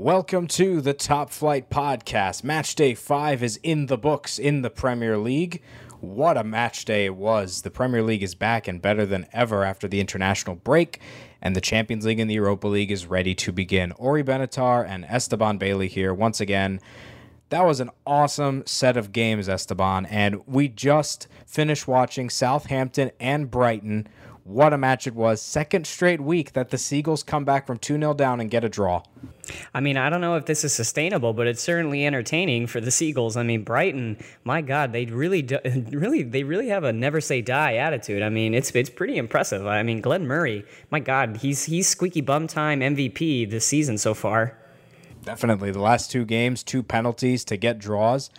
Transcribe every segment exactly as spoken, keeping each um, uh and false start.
Welcome to the Top Flight Podcast. Match day five is in the books in the Premier League. What a match day it was. The Premier League is back and better than ever after the international break, and the Champions League and the Europa League is ready to begin. Ori Benatar and Esteban Bailey here once again. That was an awesome set of games, Esteban, and we just finished watching Southampton and Brighton. What a match it was. Second straight week that the Seagulls come back from two nil down and get a draw. I mean, I don't know if this is sustainable, but it's certainly entertaining for the Seagulls. I mean, Brighton, my God, they really do, really they really have a never say die attitude. I mean, it's it's pretty impressive. I mean, Glenn Murray, my God, he's he's squeaky bum time M V P this season so far. Definitely. The last two games, two penalties to get draws.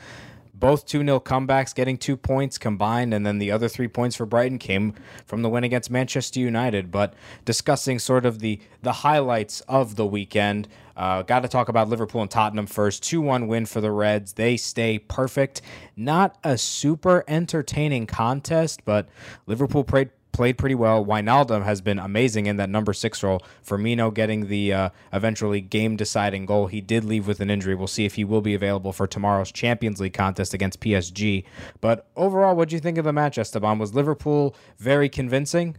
Both two nil comebacks, getting two points combined, and then the other three points for Brighton came from the win against Manchester United. But discussing sort of the, the highlights of the weekend, uh, got to talk about Liverpool and Tottenham first. two one win for the Reds. They stay perfect. Not a super entertaining contest, but Liverpool played Played pretty well. Wijnaldum has been amazing in that number six role. Firmino getting the uh, eventually game-deciding goal. He did leave with an injury. We'll see if he will be available for tomorrow's Champions League contest against P S G. But overall, what do you think of the match, Esteban? Was Liverpool very convincing?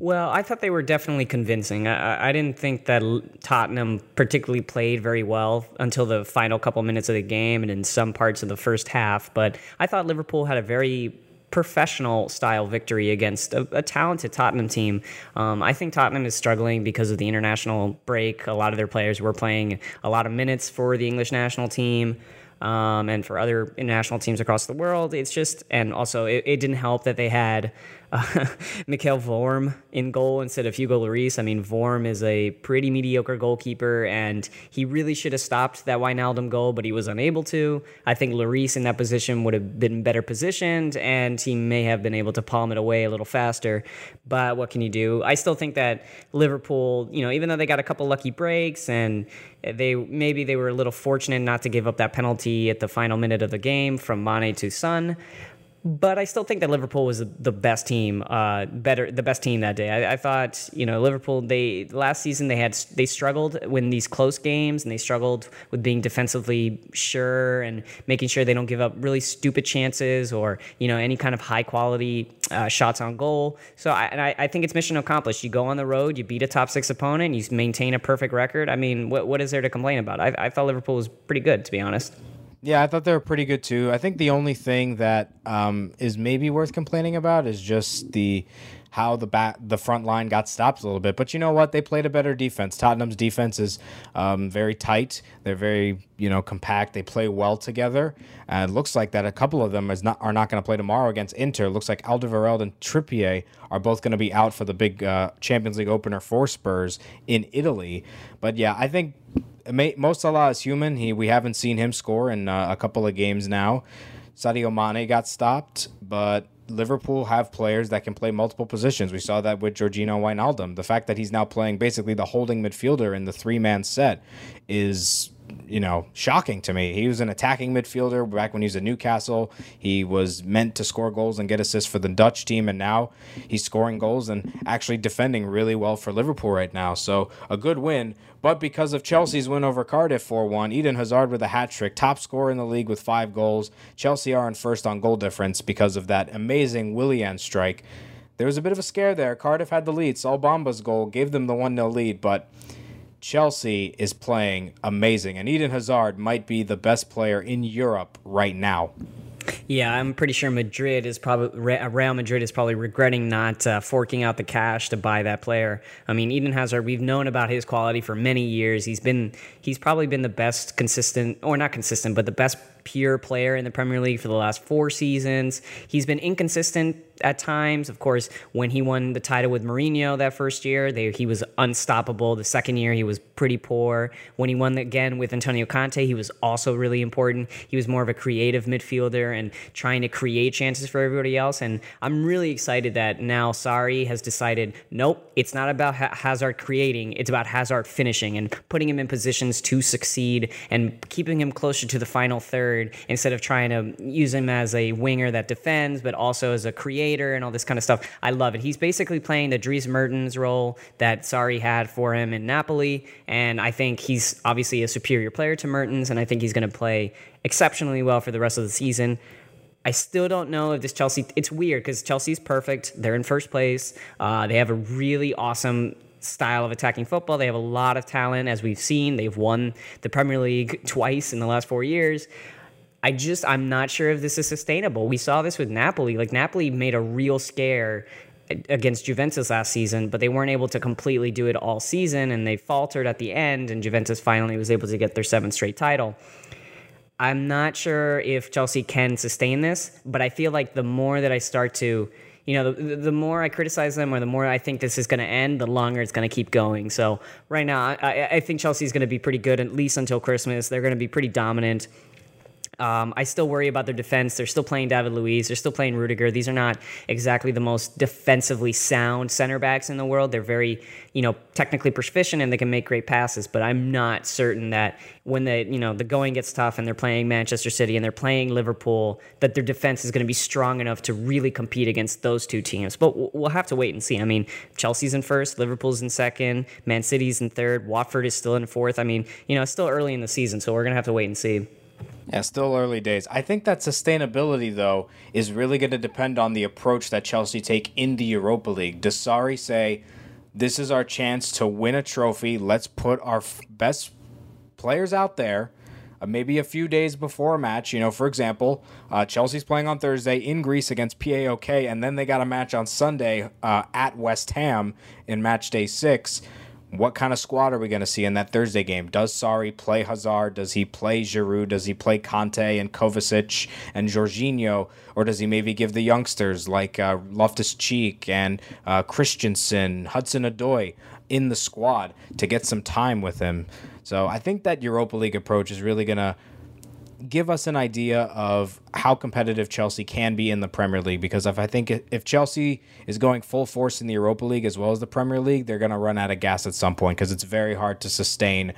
Well, I thought they were definitely convincing. I, I didn't think that Tottenham particularly played very well until the final couple minutes of the game and in some parts of the first half. But I thought Liverpool had a very professional style victory against a, a talented Tottenham team. Um, I think Tottenham is struggling because of the international break. A lot of their players were playing a lot of minutes for the English national team um, and for other international teams across the world. It's just, and also it, it didn't help that they had uh, Mikael Vorm in goal instead of Hugo Lloris. I mean, Vorm is a pretty mediocre goalkeeper, and he really should have stopped that Wijnaldum goal, but he was unable to. I think Lloris in that position would have been better positioned, and he may have been able to palm it away a little faster. But what can you do? I still think that Liverpool, you know, even though they got a couple lucky breaks and they maybe they were a little fortunate not to give up that penalty at the final minute of the game from Mane to Son. But I still think that Liverpool was the best team, uh, better the best team that day. I, I thought, you know, Liverpool. They last season they had they struggled when these close games, and they struggled with being defensively sure and making sure they don't give up really stupid chances or you know any kind of high quality uh, shots on goal. So I, and I, I think it's mission accomplished. You go on the road, you beat a top six opponent, you maintain a perfect record. I mean, what what is there to complain about? I, I thought Liverpool was pretty good, to be honest. Yeah, I thought they were pretty good, too. I think the only thing that um, is maybe worth complaining about is just the how the back, the front line got stopped a little bit. But you know what? They played a better defense. Tottenham's defense is um, very tight. They're very, you know, compact. They play well together. Uh, it looks like that a couple of them is not are not going to play tomorrow against Inter. It looks like Alderweireld and Trippier are both going to be out for the big uh, Champions League opener for Spurs in Italy. But yeah, I think Mo Salah is human. He we haven't seen him score in uh, a couple of games now. Sadio Mane got stopped, but Liverpool have players that can play multiple positions. We saw that with Georginio Wijnaldum. The fact that he's now playing basically the holding midfielder in the three-man set is, you know, shocking to me. He was an attacking midfielder back when he was at Newcastle. He was meant to score goals and get assists for the Dutch team, and now he's scoring goals and actually defending really well for Liverpool right now. So a good win, but because of Chelsea's win over Cardiff four one, Eden Hazard with a hat-trick, top scorer in the league with five goals. Chelsea are in first on goal difference because of that amazing Willian strike. There was a bit of a scare there. Cardiff had the lead. Saul Bamba's goal gave them the one nil lead, but Chelsea is playing amazing, and Eden Hazard might be the best player in Europe right now. Yeah, I'm pretty sure Madrid is probably Real Madrid is probably regretting not uh, forking out the cash to buy that player. I mean, Eden Hazard, we've known about his quality for many years. He's been he's probably been the best consistent or not consistent, but the best pure player in the Premier League for the last four seasons. He's been inconsistent at times. Of course, when he won the title with Mourinho that first year, they, he was unstoppable. The second year, he was pretty poor. When he won again with Antonio Conte, he was also really important. He was more of a creative midfielder and trying to create chances for everybody else. And I'm really excited that now Sarri has decided, nope, it's not about ha- Hazard creating. It's about Hazard finishing and putting him in positions to succeed and keeping him closer to the final third forward instead of trying to use him as a winger that defends, but also as a creator and all this kind of stuff. I love it. He's basically playing the Dries Mertens role that Sarri had for him in Napoli, and I think he's obviously a superior player to Mertens, and I think he's going to play exceptionally well for the rest of the season. I still don't know if this Chelsea... It's weird because Chelsea's perfect. They're in first place. Uh, they have a really awesome style of attacking football. They have a lot of talent, as we've seen. They've won the Premier League twice in the last four years. I just... I'm not sure if this is sustainable. We saw this with Napoli. Like, Napoli made a real scare against Juventus last season, but they weren't able to completely do it all season, and they faltered at the end, and Juventus finally was able to get their seventh straight title. I'm not sure if Chelsea can sustain this, but I feel like the more that I start to, you know, the, the more I criticize them or the more I think this is going to end, the longer it's going to keep going. So right now, I, I think Chelsea is going to be pretty good, at least until Christmas. They're going to be pretty dominant. Um, I still worry about their defense. They're still playing David Luiz. They're still playing Rudiger. These are not exactly the most defensively sound center backs in the world. They're very, you know, technically proficient and they can make great passes. But I'm not certain that when the, you know, the going gets tough and they're playing Manchester City and they're playing Liverpool, that their defense is going to be strong enough to really compete against those two teams. But we'll have to wait and see. I mean, Chelsea's in first, Liverpool's in second, Man City's in third, Watford is still in fourth. I mean, you know, it's still early in the season, so we're going to have to wait and see. Yeah, still early days. I think that sustainability, though, is really going to depend on the approach that Chelsea take in the Europa League. Does Sarri say, this is our chance to win a trophy, let's put our f- best players out there, uh, maybe a few days before a match? You know, for example, uh, Chelsea's playing on Thursday in Greece against P A O K, and then they got a match on Sunday uh, at West Ham in match day six. What kind of squad are we going to see in that Thursday game? Does Sarri play Hazard? Does he play Giroud? Does he play Conte and Kovacic and Jorginho? Or does he maybe give the youngsters like uh, Loftus-Cheek and uh, Christensen, Hudson-Odoi in the squad to get some time with him? So I think that Europa League approach is really going to give us an idea of how competitive Chelsea can be in the Premier League, because if I think if Chelsea is going full force in the Europa League as well as the Premier League, they're going to run out of gas at some point, because it's very hard to sustain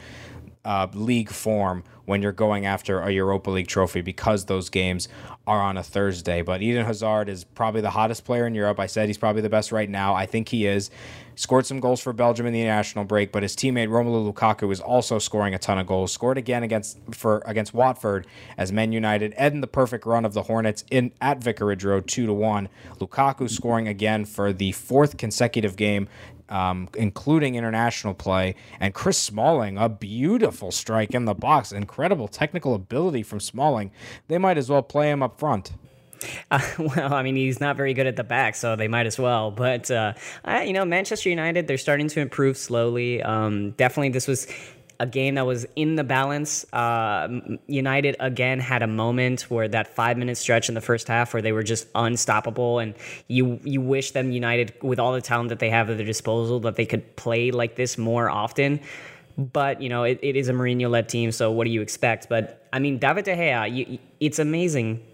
uh, league form when you're going after a Europa League trophy, because those games are on a Thursday. But Eden Hazard is probably the hottest player in Europe. I said he's probably the best right now. I think he is. Scored some goals for Belgium in the international break, but his teammate Romelu Lukaku is also scoring a ton of goals. Scored again against for against Watford as Man United, ending the perfect run of the Hornets in at Vicarage Road two to one. Lukaku scoring again for the fourth consecutive game, um, including international play. And Chris Smalling, a beautiful strike in the box. Incredible technical ability from Smalling. They might as well play him up front. Uh, well, I mean, he's not very good at the back, so they might as well. But, uh, I, you know, Manchester United, they're starting to improve slowly. Um, definitely this was a game that was in the balance. Uh, United, again, had a moment where that five-minute stretch in the first half where they were just unstoppable. And you you wish them United, with all the talent that they have at their disposal, that they could play like this more often. But, you know, it, it is a Mourinho-led team, so what do you expect? But, I mean, David De Gea, you, it's amazing.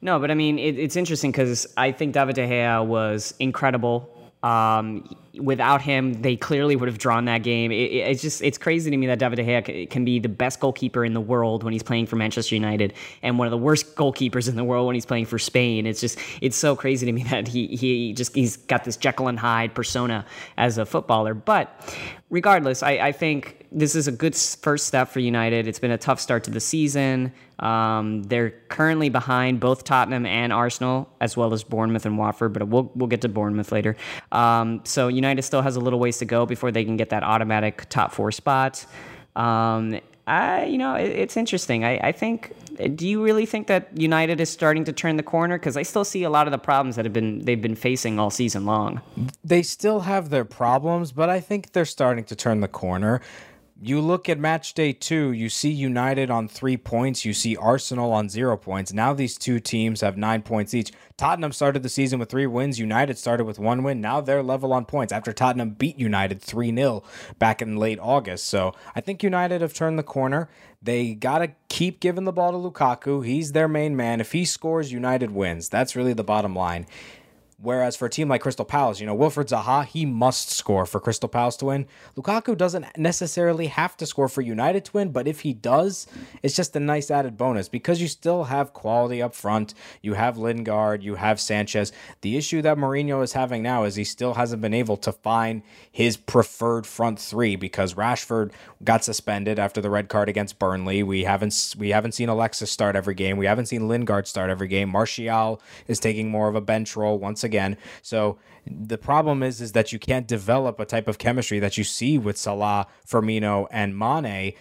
No, but I mean, it, it's interesting because I think David De Gea was incredible. Um, without him, they clearly would have drawn that game. It, it, it's just, it's crazy to me that David De Gea c- can be the best goalkeeper in the world when he's playing for Manchester United and one of the worst goalkeepers in the world when he's playing for Spain. It's just, it's so crazy to me that he, he just, he's got this Jekyll and Hyde persona as a footballer. But regardless, I, I think this is a good first step for United. It's been a tough start to the season. Um, they're currently behind both Tottenham and Arsenal, as well as Bournemouth and Watford, but we'll we'll get to Bournemouth later. Um, so United still has a little ways to go before they can get that automatic top four spot. Um, I, you know, it, it's interesting. I, I think, do you really think that United is starting to turn the corner? Because I still see a lot of the problems that have been they've been facing all season long. They still have their problems, but I think they're starting to turn the corner. You look at match day two, you see United on three points, you see Arsenal on zero points. Now these two teams have nine points each. Tottenham started the season with three wins. United started with one win. Now they're level on points after Tottenham beat United three nil back in late August. So I think United have turned the corner. They got to keep giving the ball to Lukaku. He's their main man. If he scores, United wins. That's really the bottom line. Whereas for a team like Crystal Palace, you know, Wilfried Zaha, he must score for Crystal Palace to win. Lukaku doesn't necessarily have to score for United to win, but if he does, it's just a nice added bonus because you still have quality up front. You have Lingard, you have Sanchez. The issue that Mourinho is having now is he still hasn't been able to find his preferred front three because Rashford got suspended after the red card against Burnley. We haven't we haven't seen Alexis start every game. We haven't seen Lingard start every game. Martial is taking more of a bench role once again. again. So the problem is, is that you can't develop a type of chemistry that you see with Salah, Firmino, and Mane,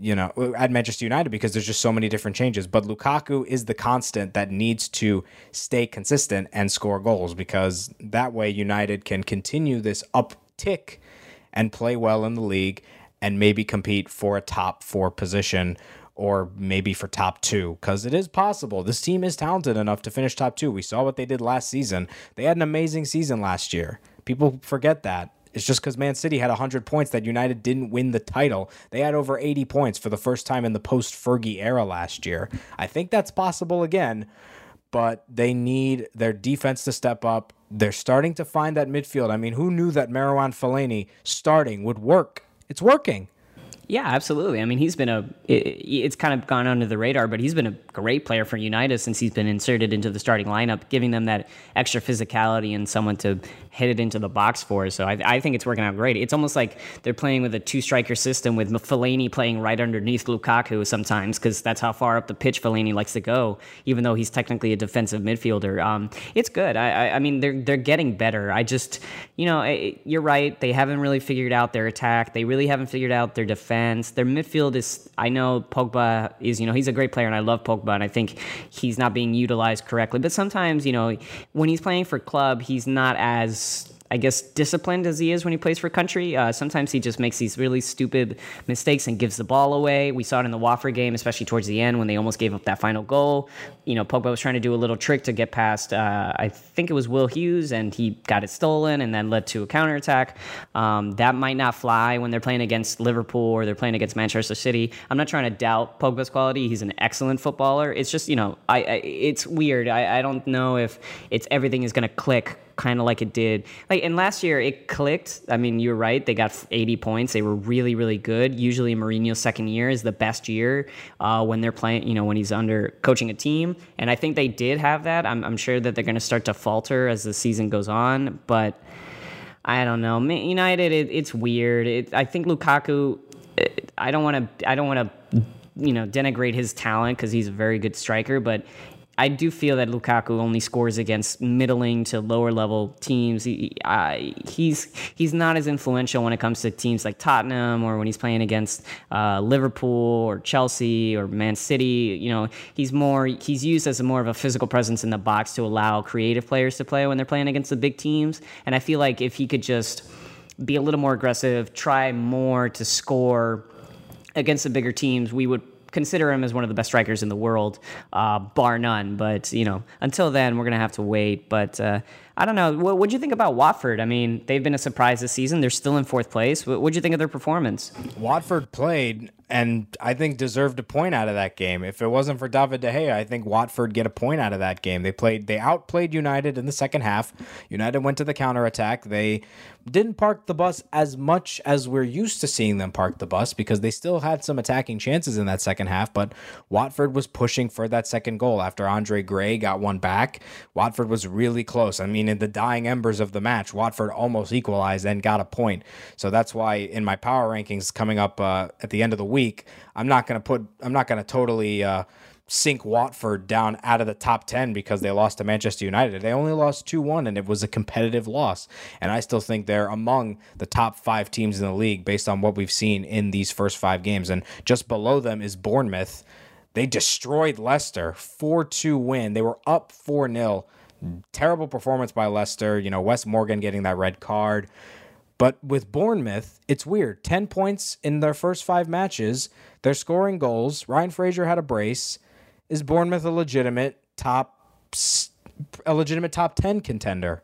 you know, at Manchester United because there's just so many different changes. But Lukaku is the constant that needs to stay consistent and score goals because that way United can continue this uptick and play well in the league and maybe compete for a top four position or maybe for top two, because it is possible. This team is talented enough to finish top two. We saw what they did last season. They had an amazing season last year. People forget that. It's just because Man City had one hundred points that United didn't win the title. They had over eighty points for the first time in the post-Fergie era last year. I think that's possible again, but they need their defense to step up. They're starting to find that midfield. I mean, who knew that Marouane Fellaini starting would work? It's working. Yeah, absolutely. I mean, he's been a, it's kind of gone under the radar, but he's been a great player for United since he's been inserted into the starting lineup, giving them that extra physicality and someone to hit it into the box for. So I, I think it's working out great. It's almost like they're playing with a two-striker system with Fellaini playing right underneath Lukaku sometimes, because that's how far up the pitch Fellaini likes to go, even though he's technically a defensive midfielder. Um, it's good. I, I, I mean, they're, they're getting better. I just, you know, I, you're right. They haven't really figured out their attack. They really haven't figured out their defense. Their midfield is, I know Pogba is, you know, he's a great player and I love Pogba and I think he's not being utilized correctly. But sometimes, you know, when he's playing for club, he's not as, I guess, disciplined as he is when he plays for country. Uh, sometimes he just makes these really stupid mistakes and gives the ball away. We saw it in the Watford game, especially towards the end when they almost gave up that final goal. You know, Pogba was trying to do a little trick to get past, uh, I think it was Will Hughes, and he got it stolen and then led to a counterattack. Um, that might not fly when they're playing against Liverpool or they're playing against Manchester City. I'm not trying to doubt Pogba's quality. He's an excellent footballer. It's just, you know, I, I it's weird. I, I don't know if it's everything is going to click kind of like it did. Like, and last year it clicked. I mean, you're right. They got eighty points. They were really, really good. Usually Mourinho's second year is the best year uh, when they're playing, you know, when he's under coaching a team. And I think they did have that. I'm, I'm sure that they're going to start to falter as the season goes on, but I don't know. United, it, it's weird. It, I think Lukaku, it, I don't want to, I don't want to, you know, denigrate his talent because he's a very good striker, but I do feel that Lukaku only scores against middling to lower level teams. He, uh, he's he's not as influential when it comes to teams like Tottenham or when he's playing against uh, Liverpool or Chelsea or Man City. You know, he's more he's used as a more of a physical presence in the box to allow creative players to play when they're playing against the big teams. And I feel like if he could just be a little more aggressive, try more to score against the bigger teams, we would consider him as one of the best strikers in the world, uh, bar none. But, you know, until then, we're going to have to wait. But uh, I don't know. What do you think about Watford? I mean, they've been a surprise this season. They're still in fourth place. What do you think of their performance? Watford played and I think deserved a point out of that game. If it wasn't for David De Gea, I think Watford get a point out of that game. They played, they outplayed United in the second half. United went to the counterattack. They didn't park the bus as much as we're used to seeing them park the bus because they still had some attacking chances in that second half, but Watford was pushing for that second goal after Andre Gray got one back. Watford was really close. I mean, in the dying embers of the match, Watford almost equalized and got a point. So that's why in my power rankings coming up uh, at the end of the week, I'm not going to put, I'm not going to totally uh, sink Watford down out of the top ten because they lost to Manchester United. They only lost two one and it was a competitive loss. And I still think they're among the top five teams in the league based on what we've seen in these first five games. And just below them is Bournemouth. They destroyed Leicester, four two win. They were up four nil. Terrible performance by Leicester. You know, Wes Morgan getting that red card. But with Bournemouth, it's weird. ten points in their first five matches. They're scoring goals. Ryan Fraser had a brace. Is Bournemouth a legitimate top a legitimate top ten contender?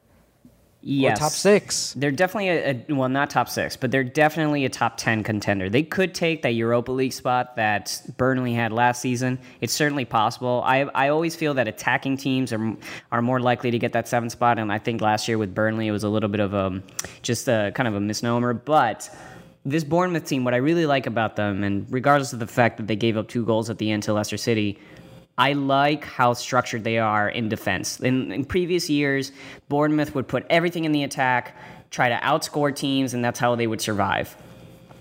Yes. Or top six. They're definitely a, a, well, not top six, but they're definitely a top ten contender. They could take that Europa League spot that Burnley had last season. It's certainly possible. I I always feel that attacking teams are are more likely to get that seventh spot, and I think last year with Burnley it was a little bit of a, just a kind of a misnomer. But this Bournemouth team, what I really like about them, and regardless of the fact that they gave up two goals at the end to Leicester City, I like how structured they are in defense. In, in previous years, Bournemouth would put everything in the attack, try to outscore teams, and that's how they would survive.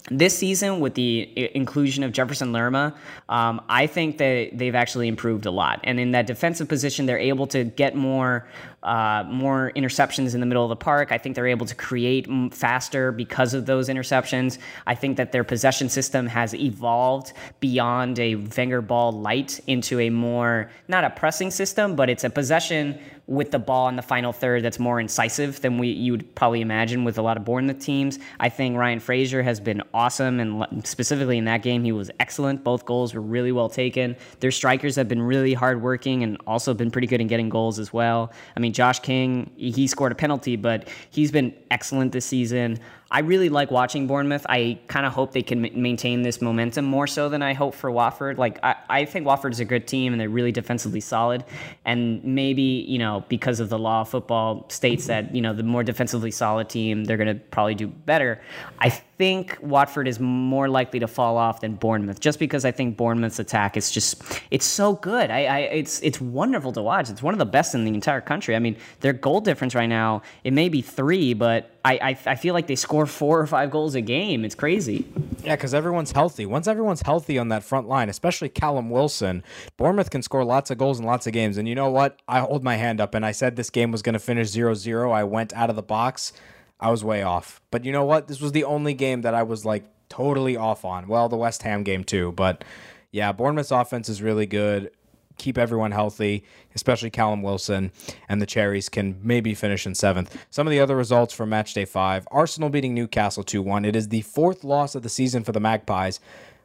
This season, with the inclusion of Jefferson Lerma, um, I think that they've actually improved a lot. And in that defensive position, they're able to get more uh, more interceptions in the middle of the park. I think they're able to create faster because of those interceptions. I think that their possession system has evolved beyond a Wenger ball light into a more, not a pressing system, but it's a possession with the ball in the final third that's more incisive than we you would probably imagine with a lot of Bournemouth teams. I think Ryan Fraser has been awesome, and specifically in that game, he was excellent. Both goals were really well taken. Their strikers have been really hardworking and also been pretty good in getting goals as well. I mean, Josh King, he scored a penalty, but he's been excellent this season. I really like watching Bournemouth. I kind of hope they can m- maintain this momentum more so than I hope for Watford. Like, I, I think Watford is a good team, and they're really defensively solid. And maybe, you know, because of the law of football states that, you know, the more defensively solid team, they're going to probably do better. I think Watford is more likely to fall off than Bournemouth, just because I think Bournemouth's attack is just, it's so good. I, I it's it's wonderful to watch. It's one of the best in the entire country. I mean, their goal difference right now, it may be three, but I, I feel like they score four or five goals a game. It's crazy. Yeah, because everyone's healthy. Once everyone's healthy on that front line, especially Callum Wilson, Bournemouth can score lots of goals in lots of games. And you know what? I hold my hand up, and I said this game was going to finish zero zero. I went out of the box. I was way off. But you know what? This was the only game that I was, like, totally off on. Well, the West Ham game too. But, yeah, Bournemouth's offense is really good. Keep everyone healthy, especially Callum Wilson, and the Cherries can maybe finish in seventh. Some of the other results for match day five, Arsenal beating Newcastle two one. It is the fourth loss of the season for the Magpies,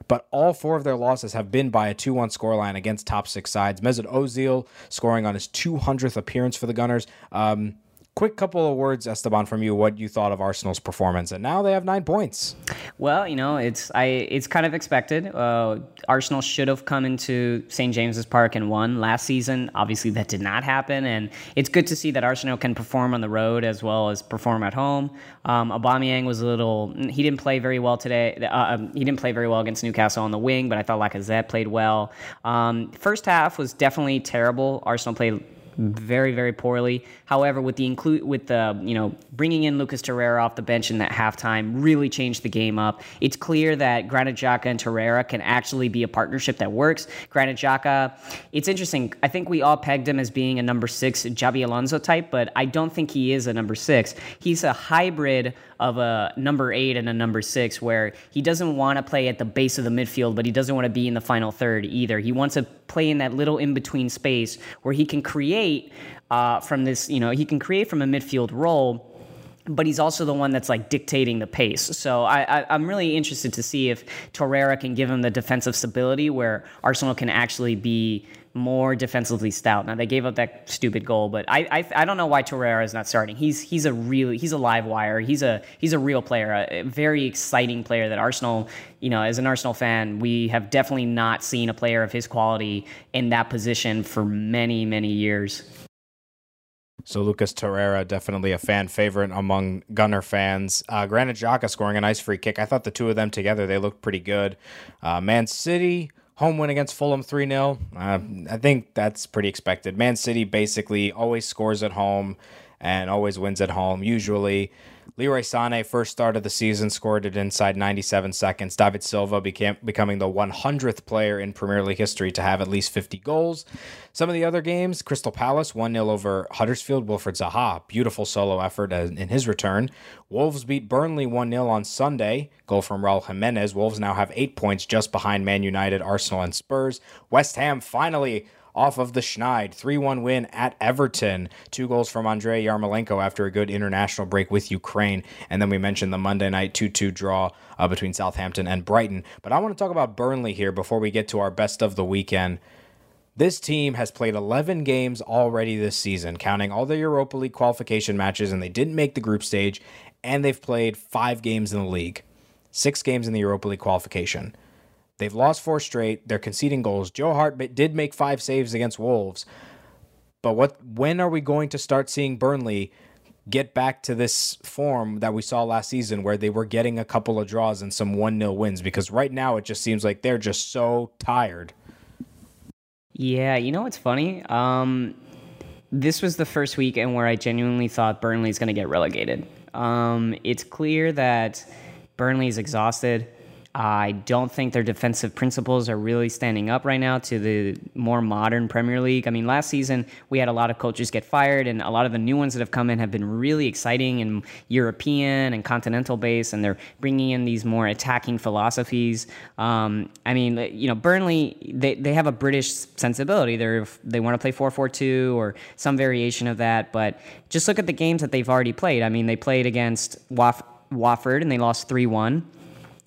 but all four of their losses have been by a two one scoreline against top six sides. Mesut Ozil scoring on his two hundredth appearance for the Gunners. Um, Quick couple of words, Esteban, from you, what you thought of Arsenal's performance, and now they have nine points. Well, you know, it's I it's kind of expected. Uh, Arsenal should have come into Saint James's Park and won last season. Obviously, that did not happen, and it's good to see that Arsenal can perform on the road as well as perform at home. Um, Aubameyang was a little, he didn't play very well today. Uh, he didn't play very well against Newcastle on the wing, but I thought Lacazette played well. Um, first half was definitely terrible. Arsenal played very, very poorly. However, with the include with the you know bringing in Lucas Torreira off the bench in that halftime really changed the game up. It's clear that Granit Xhaka and Torreira can actually be a partnership that works. Granit Xhaka, it's interesting. I think we all pegged him as being a number six Xabi Alonso type, but I don't think he is a number six. He's a hybrid of a number eight and a number six, where he doesn't want to play at the base of the midfield, but he doesn't want to be in the final third either. He wants to play in that little in-between space where he can create uh, from this, you know, he can create from a midfield role, but he's also the one that's, like, dictating the pace. So I, I, I'm really interested to see if Torreira can give him the defensive stability where Arsenal can actually be more defensively stout. Now, they gave up that stupid goal, but I, I I don't know why Torreira is not starting. He's he's a really he's a live wire. He's a he's a real player, a very exciting player that Arsenal, you know, as an Arsenal fan, we have definitely not seen a player of his quality in that position for many, many years. So Lucas Torreira, definitely a fan favorite among Gunner fans. Uh, Granit Xhaka scoring a nice free kick. I thought the two of them together, they looked pretty good. Uh, Man City, home win against Fulham three nil. Uh, I think that's pretty expected. Man City basically always scores at home and always wins at home, usually. Leroy Sané, first start of the season, scored it inside ninety-seven seconds. David Silva became becoming the one hundredth player in Premier League history to have at least fifty goals. Some of the other games, Crystal Palace, one nil over Huddersfield. Wilfred Zaha, beautiful solo effort in his return. Wolves beat Burnley one nil on Sunday. Goal from Raul Jimenez. Wolves now have eight points just behind Man United, Arsenal, and Spurs. West Ham finally off of the Schneid, three one win at Everton. Two goals from Andrei Yarmolenko after a good international break with Ukraine. And then we mentioned the Monday night two two draw uh, between Southampton and Brighton. But I want to talk about Burnley here before we get to our best of the weekend. This team has played eleven games already this season, counting all the Europa League qualification matches, and they didn't make the group stage, and they've played five games in the league, six games in the Europa League qualification. They've lost four straight. They're conceding goals. Joe Hart did make five saves against Wolves, but what? When are we going to start seeing Burnley get back to this form that we saw last season where they were getting a couple of draws and some one nil wins? Because right now it just seems like they're just so tired. Yeah, you know what's funny? Um, this was the first weekend where I genuinely thought Burnley's going to get relegated. Um, it's clear that Burnley's exhausted. I don't think their defensive principles are really standing up right now to the more modern Premier League. I mean, last season, we had a lot of coaches get fired, and a lot of the new ones that have come in have been really exciting and European and continental-based, and they're bringing in these more attacking philosophies. Um, I mean, you know, Burnley, they, they have a British sensibility. They're, they want to play four four two or some variation of that, but just look at the games that they've already played. I mean, they played against Waf- Watford, and they lost three one.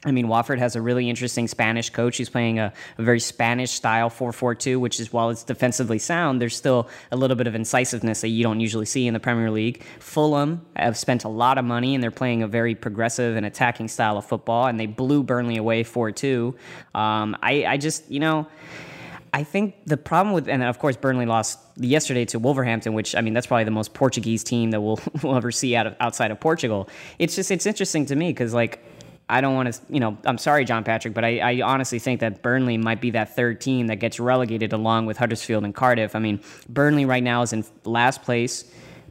I mean, Watford has a really interesting Spanish coach. He's playing a, a very Spanish-style four four two, which is, while it's defensively sound, there's still a little bit of incisiveness that you don't usually see in the Premier League. Fulham have spent a lot of money, and they're playing a very progressive and attacking style of football, and they blew Burnley away four two. Um, I, I just, you know... I think the problem with, and of course Burnley lost yesterday to Wolverhampton, which, I mean, that's probably the most Portuguese team that we'll, we'll ever see out of, outside of Portugal. It's just, it's interesting to me because, like, I don't want to, you know, I'm sorry, John Patrick, but I, I honestly think that Burnley might be that third team that gets relegated along with Huddersfield and Cardiff. I mean, Burnley right now is in last place,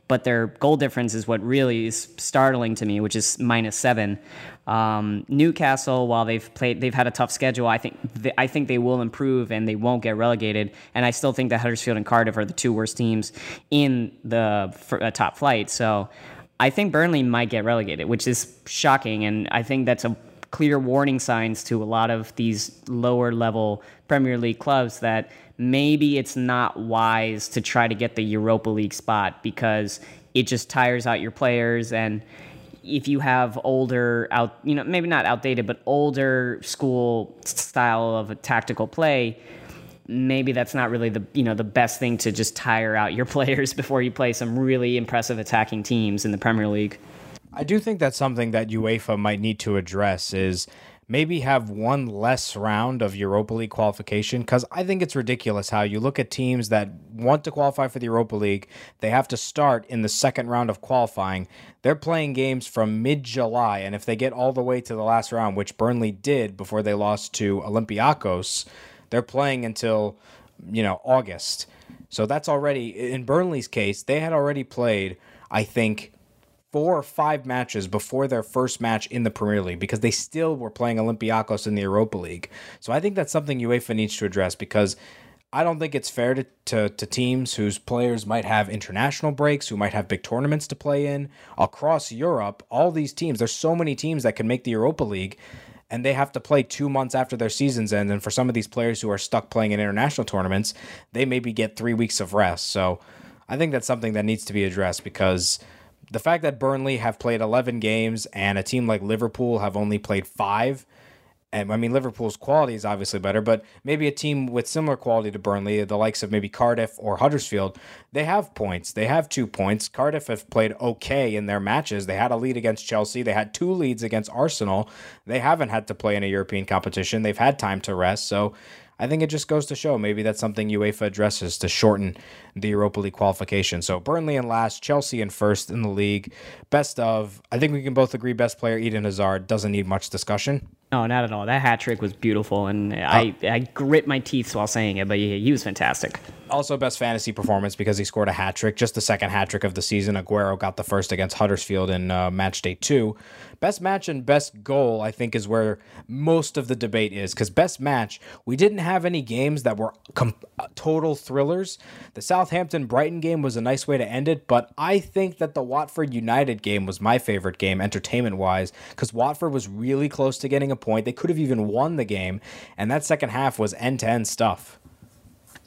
but their goal difference is what really is startling to me, which is minus seven. Um, Newcastle, while they've played, they've had a tough schedule. I think th- I think they will improve and they won't get relegated. And I still think that Huddersfield and Cardiff are the two worst teams in the f- uh, top flight. So I think Burnley might get relegated, which is shocking. And I think that's a clear warning signs to a lot of these lower level Premier League clubs that maybe it's not wise to try to get the Europa League spot because it just tires out your players. And if you have older, out, you know, maybe not outdated, but older school style of a tactical play, maybe that's not really the, you know, the best thing to just tire out your players before you play some really impressive attacking teams in the Premier League. I do think that's something that UEFA might need to address is maybe have one less round of Europa League qualification, because I think it's ridiculous how you look at teams that want to qualify for the Europa League. They have to start in the second round of qualifying. They're playing games from mid-July, and if they get all the way to the last round, which Burnley did before they lost to Olympiacos, they're playing until, you know, August. So that's already, in Burnley's case, they had already played, I think, four or five matches before their first match in the Premier League because they still were playing Olympiacos in the Europa League. So I think that's something UEFA needs to address because I don't think it's fair to, to, to teams whose players might have international breaks, who might have big tournaments to play in. Across Europe, all these teams, there's so many teams that can make the Europa League, and they have to play two months after their seasons end. And for some of these players who are stuck playing in international tournaments, they maybe get three weeks of rest. So I think that's something that needs to be addressed because the fact that Burnley have played eleven games and a team like Liverpool have only played five, and I mean, Liverpool's quality is obviously better, but maybe a team with similar quality to Burnley, the likes of maybe Cardiff or Huddersfield, they have points. They have two points. Cardiff have played okay in their matches. They had a lead against Chelsea. They had two leads against Arsenal. They haven't had to play in a European competition. They've had time to rest. So I think it just goes to show maybe that's something UEFA addresses to shorten the Europa League qualification. So Burnley in last, Chelsea in first in the league. Best of, I think we can both agree, best player Eden Hazard doesn't need much discussion. No, not at all. That hat trick was beautiful, and uh, I, I grit my teeth while saying it, but yeah, he was fantastic. Also best fantasy performance because he scored a hat trick, just the second hat trick of the season. Aguero got the first against Huddersfield in uh, match day two. Best match and best goal, I think, is where most of the debate is, because best match, we didn't have any games that were com- total thrillers. The Southampton-Brighton game was a nice way to end it, but I think that the Watford United game was my favorite game entertainment-wise, because Watford was really close to getting a point. They could have even won the game, and that second half was end-to-end stuff.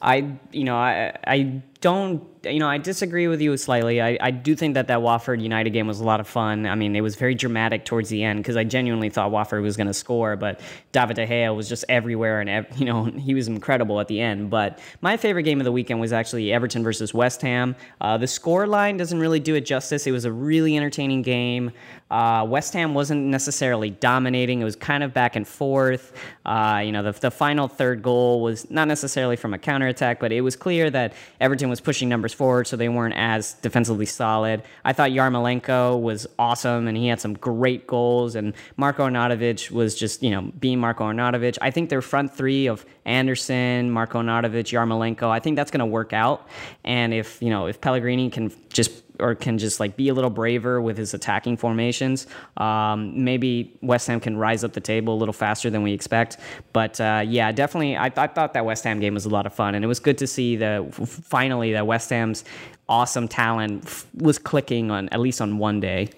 I, you know, I, I don't, you know, I disagree with you slightly. I, I do think that that Watford United game was a lot of fun. I mean, it was very dramatic towards the end because I genuinely thought Watford was going to score, but David De Gea was just everywhere, and, you know, he was incredible at the end. But my favorite game of the weekend was actually Everton versus West Ham. Uh, the scoreline doesn't really do it justice. It was a really entertaining game. Uh, West Ham wasn't necessarily dominating. It was kind of back and forth. Uh, you know, the, the final third goal was not necessarily from a counterattack, but it was clear that Everton was pushing numbers forward, so they weren't as defensively solid. I thought Yarmolenko was awesome, and he had some great goals, and Marko Arnautovic was just, you know, being Marko Arnautovic. I think their front three of Anderson, Marko Arnautovic, Yarmolenko, I think that's going to work out. And if, you know, if Pellegrini can just... or can just like be a little braver with his attacking formations. Um, maybe West Ham can rise up the table a little faster than we expect. But uh, yeah, definitely, I, th- I thought that West Ham game was a lot of fun, and it was good to see that f- finally that West Ham's awesome talent f- was clicking on at least on one day.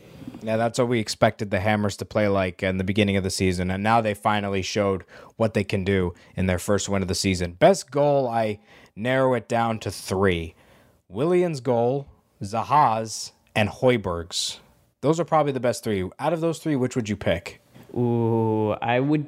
Yeah, that's what we expected the Hammers to play like in the beginning of the season, and now they finally showed what they can do in their first win of the season. Best goal, I narrow it down to three: Willian's goal, Zaha's, and Højbjerg's. Those are probably the best three. Out of those three, which would you pick? Ooh, I would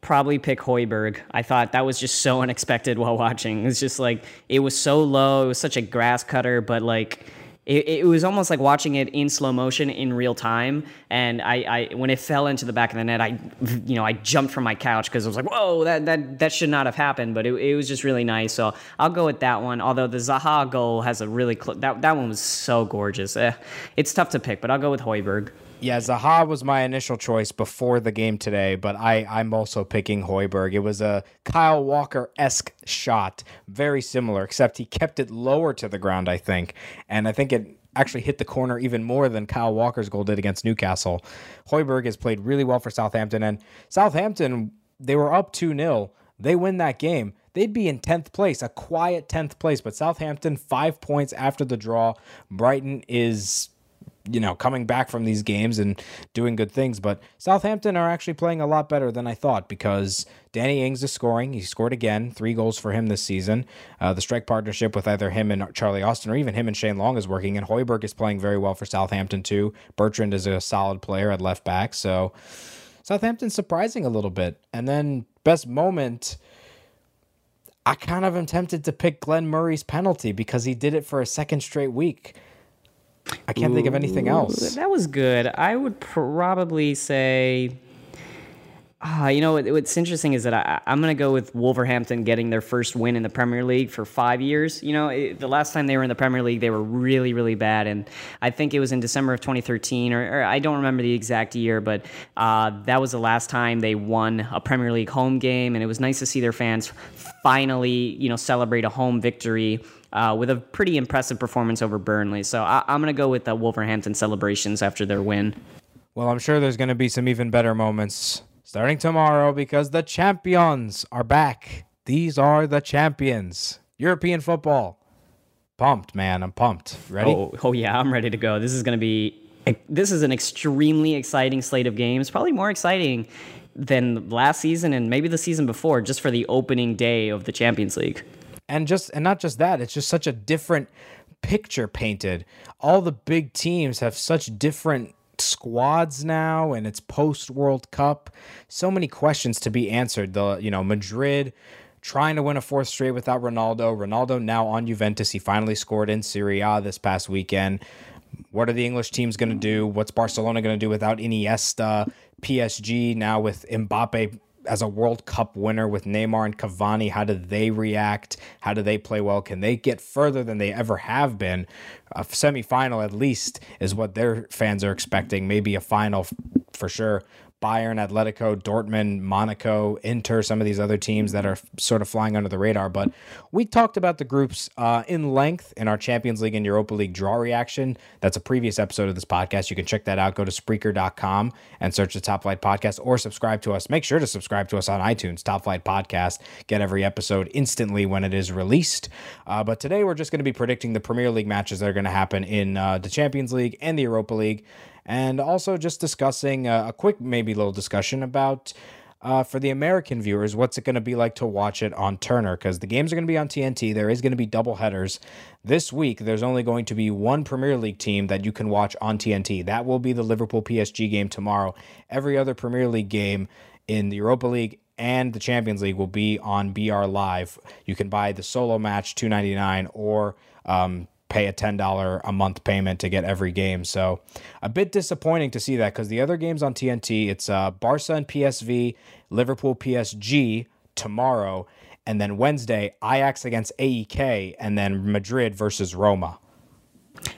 probably pick Højbjerg. I thought that was just so unexpected while watching. It's just like, it was so low. It was such a grass cutter, but like, it, it was almost like watching it in slow motion in real time. And I, I, when it fell into the back of the net, I, you know, I jumped from my couch because I was like, whoa, that, that, that should not have happened. But it, it was just really nice. So I'll go with that one. Although the Zaha goal has a really, cl- that, that one was so gorgeous. Eh, it's tough to pick, but I'll go with Højbjerg. Yeah, Zaha was my initial choice before the game today, but I, I'm also picking Højbjerg. It was a Kyle Walker-esque shot, very similar, except he kept it lower to the ground, I think. And I think it actually hit the corner even more than Kyle Walker's goal did against Newcastle. Højbjerg has played really well for Southampton, and Southampton, they were up two nil. They win that game, they'd be in tenth place, a quiet tenth place. But Southampton, five points after the draw. Brighton is... you know, coming back from these games and doing good things. But Southampton are actually playing a lot better than I thought because Danny Ings is scoring. He scored again, three goals for him this season. Uh, the strike partnership with either him and Charlie Austin or even him and Shane Long is working. And Højbjerg is playing very well for Southampton too. Bertrand is a solid player at left back. So Southampton's surprising a little bit. And then best moment... I kind of am tempted to pick Glenn Murray's penalty because he did it for a second straight week. I can't Ooh, think of anything else. That was good. I would probably say, uh, you know, what, what's interesting is that I, I'm going to go with Wolverhampton getting their first win in the Premier League for five years. You know, it, the last time they were in the Premier League, they were really, really bad. And I think it was in December of twenty thirteen, or, or I don't remember the exact year, but uh, that was the last time they won a Premier League home game. And it was nice to see their fans finally, you know, celebrate a home victory. Uh, with a pretty impressive performance over Burnley. So I, I'm going to go with the Wolverhampton celebrations after their win. Well, I'm sure there's going to be some even better moments starting tomorrow because the champions are back. These are the champions. European football. Pumped, man. I'm pumped. Ready? Oh, oh yeah, I'm ready to go. This is going to be... This is an extremely exciting slate of games. Probably more exciting than last season and maybe the season before, just for the opening day of the Champions League. And just and not just that, it's just such a different picture painted. All the big teams have such different squads now, and it's post-World Cup. So many questions to be answered. The you know Madrid trying to win a fourth straight without Ronaldo. Ronaldo now on Juventus. He finally scored in Serie A this past weekend. What are the English teams going to do? What's Barcelona going to do without Iniesta? P S G now with Mbappe as a World Cup winner with Neymar and Cavani, how do they react? How do they play well? Can they get further than they ever have been? A semi-final at least is what their fans are expecting. Maybe a final f- for sure. Bayern, Atletico, Dortmund, Monaco, Inter, some of these other teams that are sort of flying under the radar. But we talked about the groups uh, in length in our Champions League and Europa League draw reaction. That's a previous episode of this podcast. You can check that out. Go to Spreaker dot com and search the Top Flight Podcast or subscribe to us. Make sure to subscribe to us on iTunes, Top Flight Podcast. Get every episode instantly when it is released. Uh, but today we're just going to be predicting the Premier League matches that are going to happen in uh, the Champions League and the Europa League. And also just discussing a, a quick, maybe little discussion about Uh, for the American viewers, what's it going to be like to watch it on Turner? Because the games are going to be on T N T. There is going to be double headers. This week, there's only going to be one Premier League team that you can watch on T N T. That will be the Liverpool P S G game tomorrow. Every other Premier League game in the Europa League and the Champions League will be on B R Live. You can buy the solo match two ninety-nine or um, pay a ten dollars a month payment to get every game. So a bit disappointing to see that, because the other games on T N T, it's uh, Barca and P S V, Liverpool P S G tomorrow, and then Wednesday, Ajax against A E K, and then Madrid versus Roma.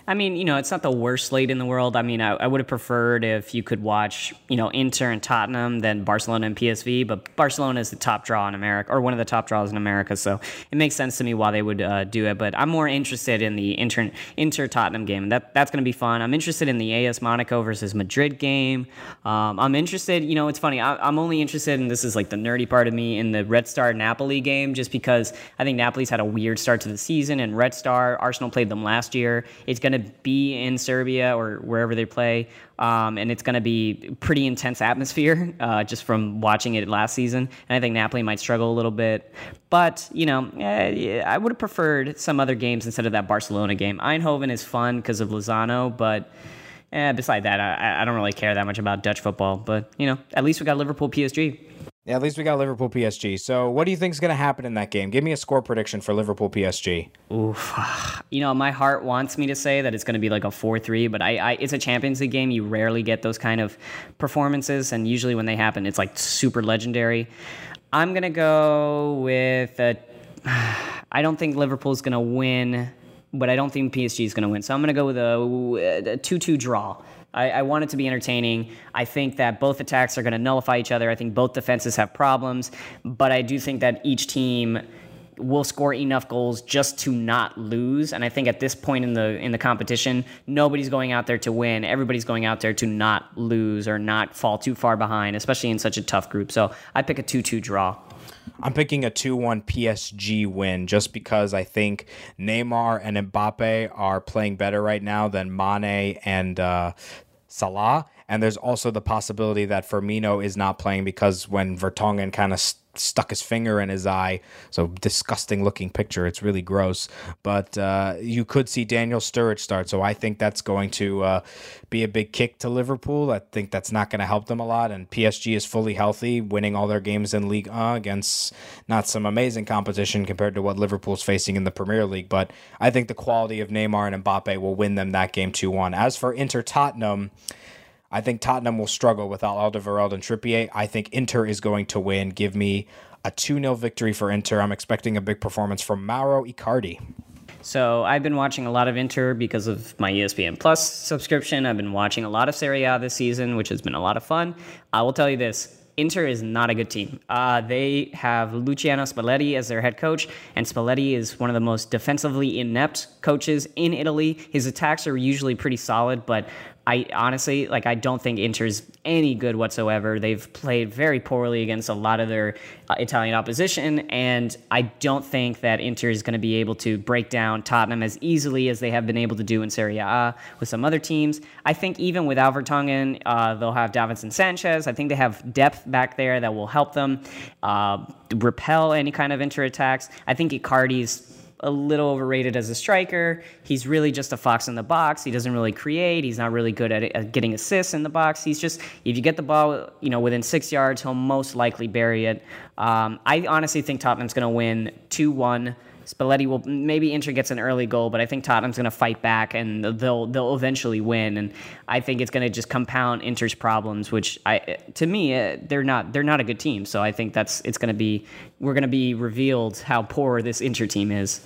I mean, you know, it's not the worst slate in the world. I mean, I, I would have preferred if you could watch, you know, Inter and Tottenham, then Barcelona and P S V, but Barcelona is the top draw in America, or one of the top draws in America, so it makes sense to me why they would uh, do it, but I'm more interested in the Inter, Inter-Tottenham game. That That's going to be fun. I'm interested in the A S Monaco versus Madrid game. Um, I'm interested, you know, it's funny, I, I'm only interested, and this is like the nerdy part of me, in the Red Star Napoli game, just because I think Napoli's had a weird start to the season, and Red Star, Arsenal played them last year. It's going to be in Serbia or wherever they play, um, and it's going to be pretty intense atmosphere uh, just from watching it last season. And I think Napoli might struggle a little bit. But, you know, eh, I would have preferred some other games instead of that Barcelona game. Eindhoven is fun because of Lozano, but eh, beside that, I, I don't really care that much about Dutch football. But, you know, at least we got Liverpool P S G. Yeah, at least we got Liverpool P S G. So what do you think is going to happen in that game? Give me a score prediction for Liverpool P S G. Oof. You know, my heart wants me to say that it's going to be like a four three, but I, I it's a Champions League game. You rarely get those kind of performances, and usually when they happen, it's like super legendary. I'm going to go with a, I don't think Liverpool's going to win, but I don't think P S G is going to win. So I'm going to go with a, a two two draw. I, I want it to be entertaining. I think that both attacks are going to nullify each other. I think both defenses have problems, but I do think that each team will score enough goals just to not lose. And I think at this point in the in the competition, nobody's going out there to win. Everybody's going out there to not lose or not fall too far behind, especially in such a tough group. So I pick a two two draw. I'm picking a two one P S G win just because I think Neymar and Mbappe are playing better right now than Mane and uh, Salah. And there's also the possibility that Firmino is not playing because when Vertonghen kind of st- stuck his finger in his eye, so disgusting looking picture, it's really gross, but uh, you could see Daniel Sturridge start, so I think that's going to uh, be a big kick to Liverpool. I think that's not going to help them a lot, and P S G is fully healthy, winning all their games in Ligue one against not some amazing competition compared to what Liverpool's facing in the Premier League, but I think the quality of Neymar and Mbappe will win them that game two one. As for Inter-Tottenham, I think Tottenham will struggle without Alderweireld and Trippier. I think Inter is going to win. Give me a two nil victory for Inter. I'm expecting a big performance from Mauro Icardi. So I've been watching a lot of Inter because of my E S P N Plus subscription. I've been watching a lot of Serie A this season, which has been a lot of fun. I will tell you this. Inter is not a good team. Uh, they have Luciano Spalletti as their head coach, and Spalletti is one of the most defensively inept coaches in Italy. His attacks are usually pretty solid, but I honestly, like, I don't think Inter's any good whatsoever. They've played very poorly against a lot of their uh, Italian opposition, and I don't think that Inter is going to be able to break down Tottenham as easily as they have been able to do in Serie A with some other teams. I think even without Vertonghen, uh, they'll have Davinson Sanchez. I think they have depth back there that will help them uh, repel any kind of Inter attacks. I think Icardi's a little overrated as a striker. He's really just a fox in the box. He doesn't really create. He's not really good at, at getting assists in the box. He's just, if you get the ball, you know, within six yards, he'll most likely bury it. Um, I honestly think Tottenham's going to win two one. Spalletti will, maybe Inter gets an early goal, but I think Tottenham's going to fight back and they'll they'll eventually win. And I think it's going to just compound Inter's problems, which I to me they're not they're not a good team. So I think that's it's going to be we're going to be revealed how poor this Inter team is.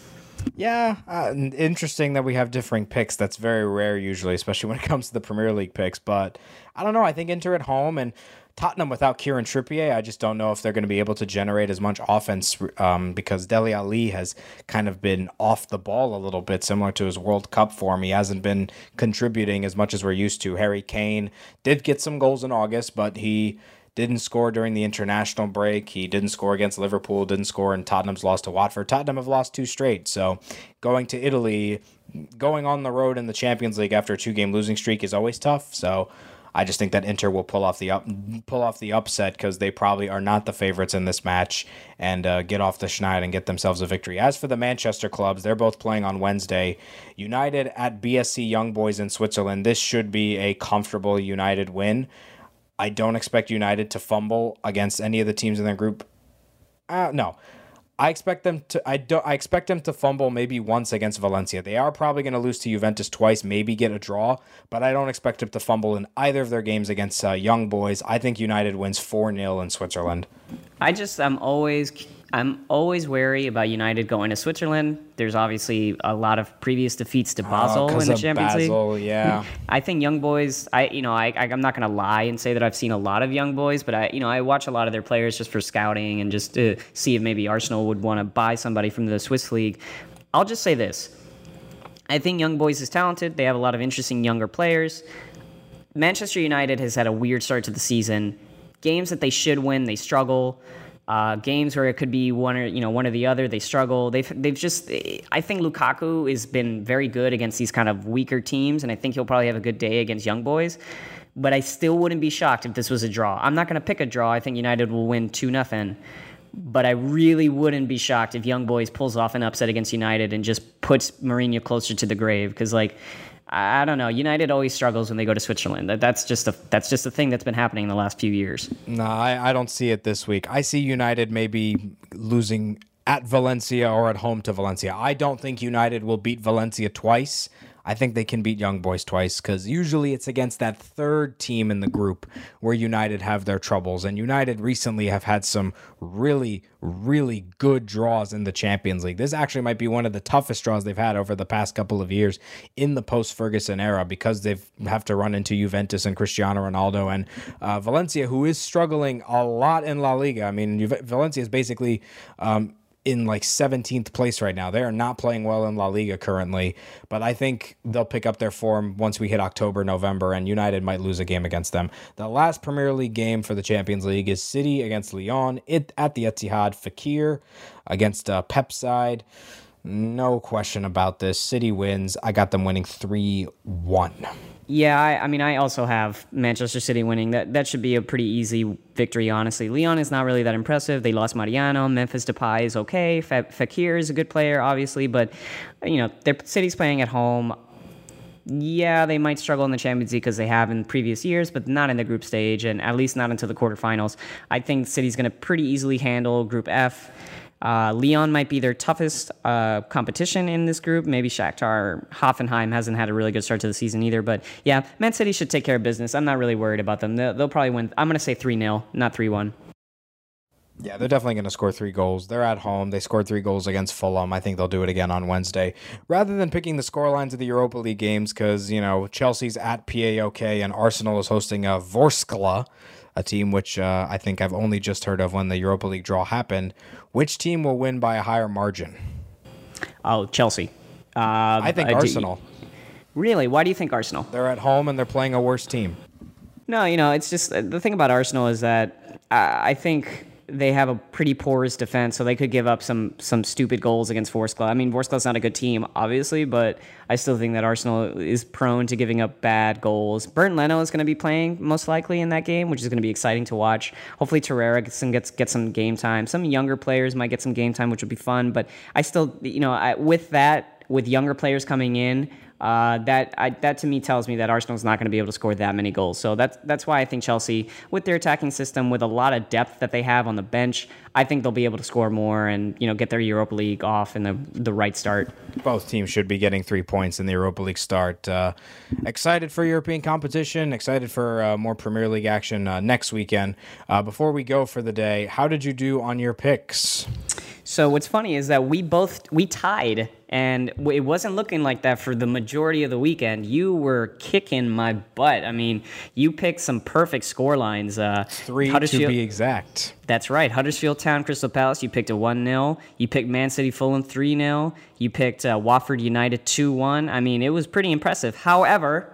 Yeah, uh, interesting that we have differing picks. That's very rare usually, especially when it comes to the Premier League picks. But I don't know. I think Inter at home and Tottenham without Kieran Trippier, I just don't know if they're going to be able to generate as much offense um, because Dele Alli has kind of been off the ball a little bit, similar to his World Cup form. He hasn't been contributing as much as we're used to. Harry Kane did get some goals in August, but he didn't score during the international break. He didn't score against Liverpool, didn't score in Tottenham's loss to Watford. Tottenham have lost two straight, so going to Italy, going on the road in the Champions League after a two-game losing streak is always tough, so I just think that Inter will pull off the up, pull off the upset because they probably are not the favorites in this match, and uh, get off the schneid and get themselves a victory. As for the Manchester clubs, they're both playing on Wednesday. United at B S C Young Boys in Switzerland. This should be a comfortable United win. I don't expect United to fumble against any of the teams in their group. Uh, no. I expect them to. I don't. I expect them to fumble maybe once against Valencia. They are probably going to lose to Juventus twice, maybe get a draw, but I don't expect them to fumble in either of their games against uh, Young Boys. I think United wins four nil in Switzerland. I just, I'm always, I'm always wary about United going to Switzerland. There's obviously a lot of previous defeats to Basel oh, in the Champions Basel, League. Yeah, I think Young Boys. I, you know, I, I'm not going to lie and say that I've seen a lot of Young Boys, but I, you know, I watch a lot of their players just for scouting and just to see if maybe Arsenal would want to buy somebody from the Swiss league. I'll just say this: I think Young Boys is talented. They have a lot of interesting younger players. Manchester United has had a weird start to the season. Games that they should win, they struggle. Uh, games where it could be one or you know one or the other, they struggle. They've they've just. I think Lukaku has been very good against these kind of weaker teams, and I think he'll probably have a good day against Young Boys. But I still wouldn't be shocked if this was a draw. I'm not going to pick a draw. I think United will win two nothing. But I really wouldn't be shocked if Young Boys pulls off an upset against United and just puts Mourinho closer to the grave. Because like I don't know, United always struggles when they go to Switzerland. That's just a that's just a thing that's been happening in the last few years. No, I, I don't see it this week. I see United maybe losing at Valencia or at home to Valencia. I don't think United will beat Valencia twice. I think they can beat Young Boys twice because usually it's against that third team in the group where United have their troubles. And United recently have had some really, really good draws in the Champions League. This actually might be one of the toughest draws they've had over the past couple of years in the post-Ferguson era because they have to run into Juventus and Cristiano Ronaldo and uh, Valencia, who is struggling a lot in La Liga. I mean, Juve- Valencia is basically... Um, in like seventeenth place right now. They are not playing well in La Liga currently, but I think they'll pick up their form once we hit October, November, and United might lose a game against them. The last Premier League game for the Champions League is City against Lyon it, at the Etihad. Fakir against uh, Pep's side. No question about this. City wins. I got them winning three one. Yeah, I, I mean, I also have Manchester City winning. That that should be a pretty easy victory, honestly. Lyon is not really that impressive. They lost Mariano. Memphis Depay is okay. Fekir is a good player, obviously. But, you know, their City's playing at home. Yeah, they might struggle in the Champions League because they have in previous years, but not in the group stage, and at least not until the quarterfinals. I think City's going to pretty easily handle Group F. Uh, Lyon might be their toughest uh, competition in this group. Maybe Shakhtar. Hoffenheim hasn't had a really good start to the season either. But yeah, Man City should take care of business. I'm not really worried about them. They'll, they'll probably win. I'm going to say three nil, not three one. Yeah, they're definitely going to score three goals. They're at home. They scored three goals against Fulham. I think they'll do it again on Wednesday. Rather than picking the scorelines of the Europa League games, because, you know, Chelsea's at P A O K and Arsenal is hosting a Vorskla, a team which uh, I think I've only just heard of when the Europa League draw happened. Which team will win by a higher margin? Oh, Chelsea. Uh, I think uh, Arsenal. You, really? Why do you think Arsenal? They're at home and they're playing a worse team. No, you know, it's just the thing about Arsenal is that I, I think... they have a pretty porous defense, so they could give up some some stupid goals against Vorskla. I mean, Vorskla is not a good team, obviously, but I still think that Arsenal is prone to giving up bad goals. Burton Leno is going to be playing most likely in that game, which is going to be exciting to watch. Hopefully, Torreira gets some, gets, gets some game time. Some younger players might get some game time, which would be fun. But I still, you know, I, with that, with younger players coming in, Uh, that I, that to me tells me that Arsenal's not going to be able to score that many goals. So that's that's why I think Chelsea, with their attacking system, with a lot of depth that they have on the bench, I think they'll be able to score more and you know get their Europa League off in the the right start. Both teams should be getting three points in the Europa League start. Uh, excited for European competition. Excited for uh, more Premier League action uh, next weekend. Uh, before we go for the day, how did you do on your picks? So what's funny is that we both we tied. And it wasn't looking like that for the majority of the weekend. You were kicking my butt. I mean, you picked some perfect score lines. Uh, Three to be exact. That's right. Huddersfield Town, Crystal Palace, you picked a one nil. You picked Man City Fulham three nil. You picked uh, Watford United two one. I mean, it was pretty impressive. However,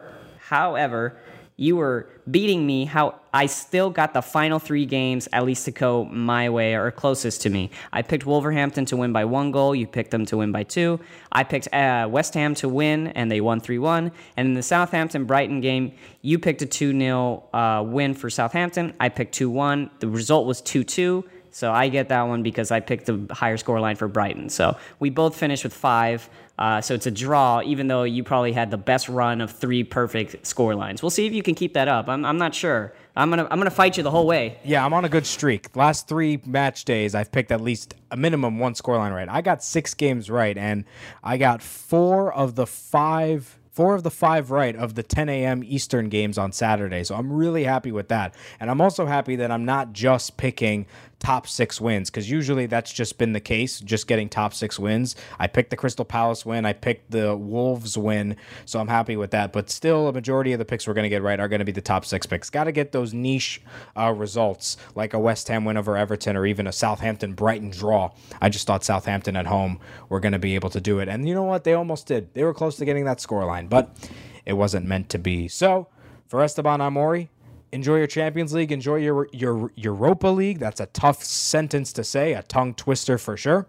however, you were beating me, how I still got the final three games at least to go my way or closest to me. I picked Wolverhampton to win by one goal. You picked them to win by two. I picked uh, West Ham to win, and they won three one. And in the Southampton-Brighton game, you picked a two nil uh, win for Southampton. I picked two one. The result was two two. So I get that one because I picked the higher scoreline for Brighton. So we both finished with five. Uh, so it's a draw, even though you probably had the best run of three perfect scorelines. We'll see if you can keep that up. I'm, I'm not sure. I'm gonna I'm gonna fight you the whole way. Yeah, I'm on a good streak. Last three match days, I've picked at least a minimum one scoreline right. I got six games right, and I got four of the five. Four of the five right of the ten a m Eastern games on Saturday. So I'm really happy with that. And I'm also happy that I'm not just picking top six wins, because usually that's just been the case, just getting top six wins. I picked the Crystal Palace win. I picked the Wolves win. So I'm happy with that. But still, a majority of the picks we're going to get right are going to be the top six picks. Got to get those niche uh, results, like a West Ham win over Everton or even a Southampton-Brighton draw. I just thought Southampton at home were going to be able to do it. And you know what? They almost did. They were close to getting that scoreline, but it wasn't meant to be. So, for Esteban Amori, enjoy your Champions League, enjoy your, your Europa League. That's a tough sentence to say, a tongue twister for sure.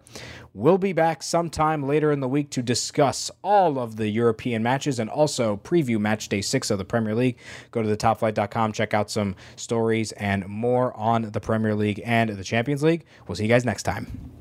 We'll be back sometime later in the week to discuss all of the European matches and also preview match day six of the Premier League. Go to the top flight dot com, check out some stories and more on the Premier League and the Champions League. We'll see you guys next time.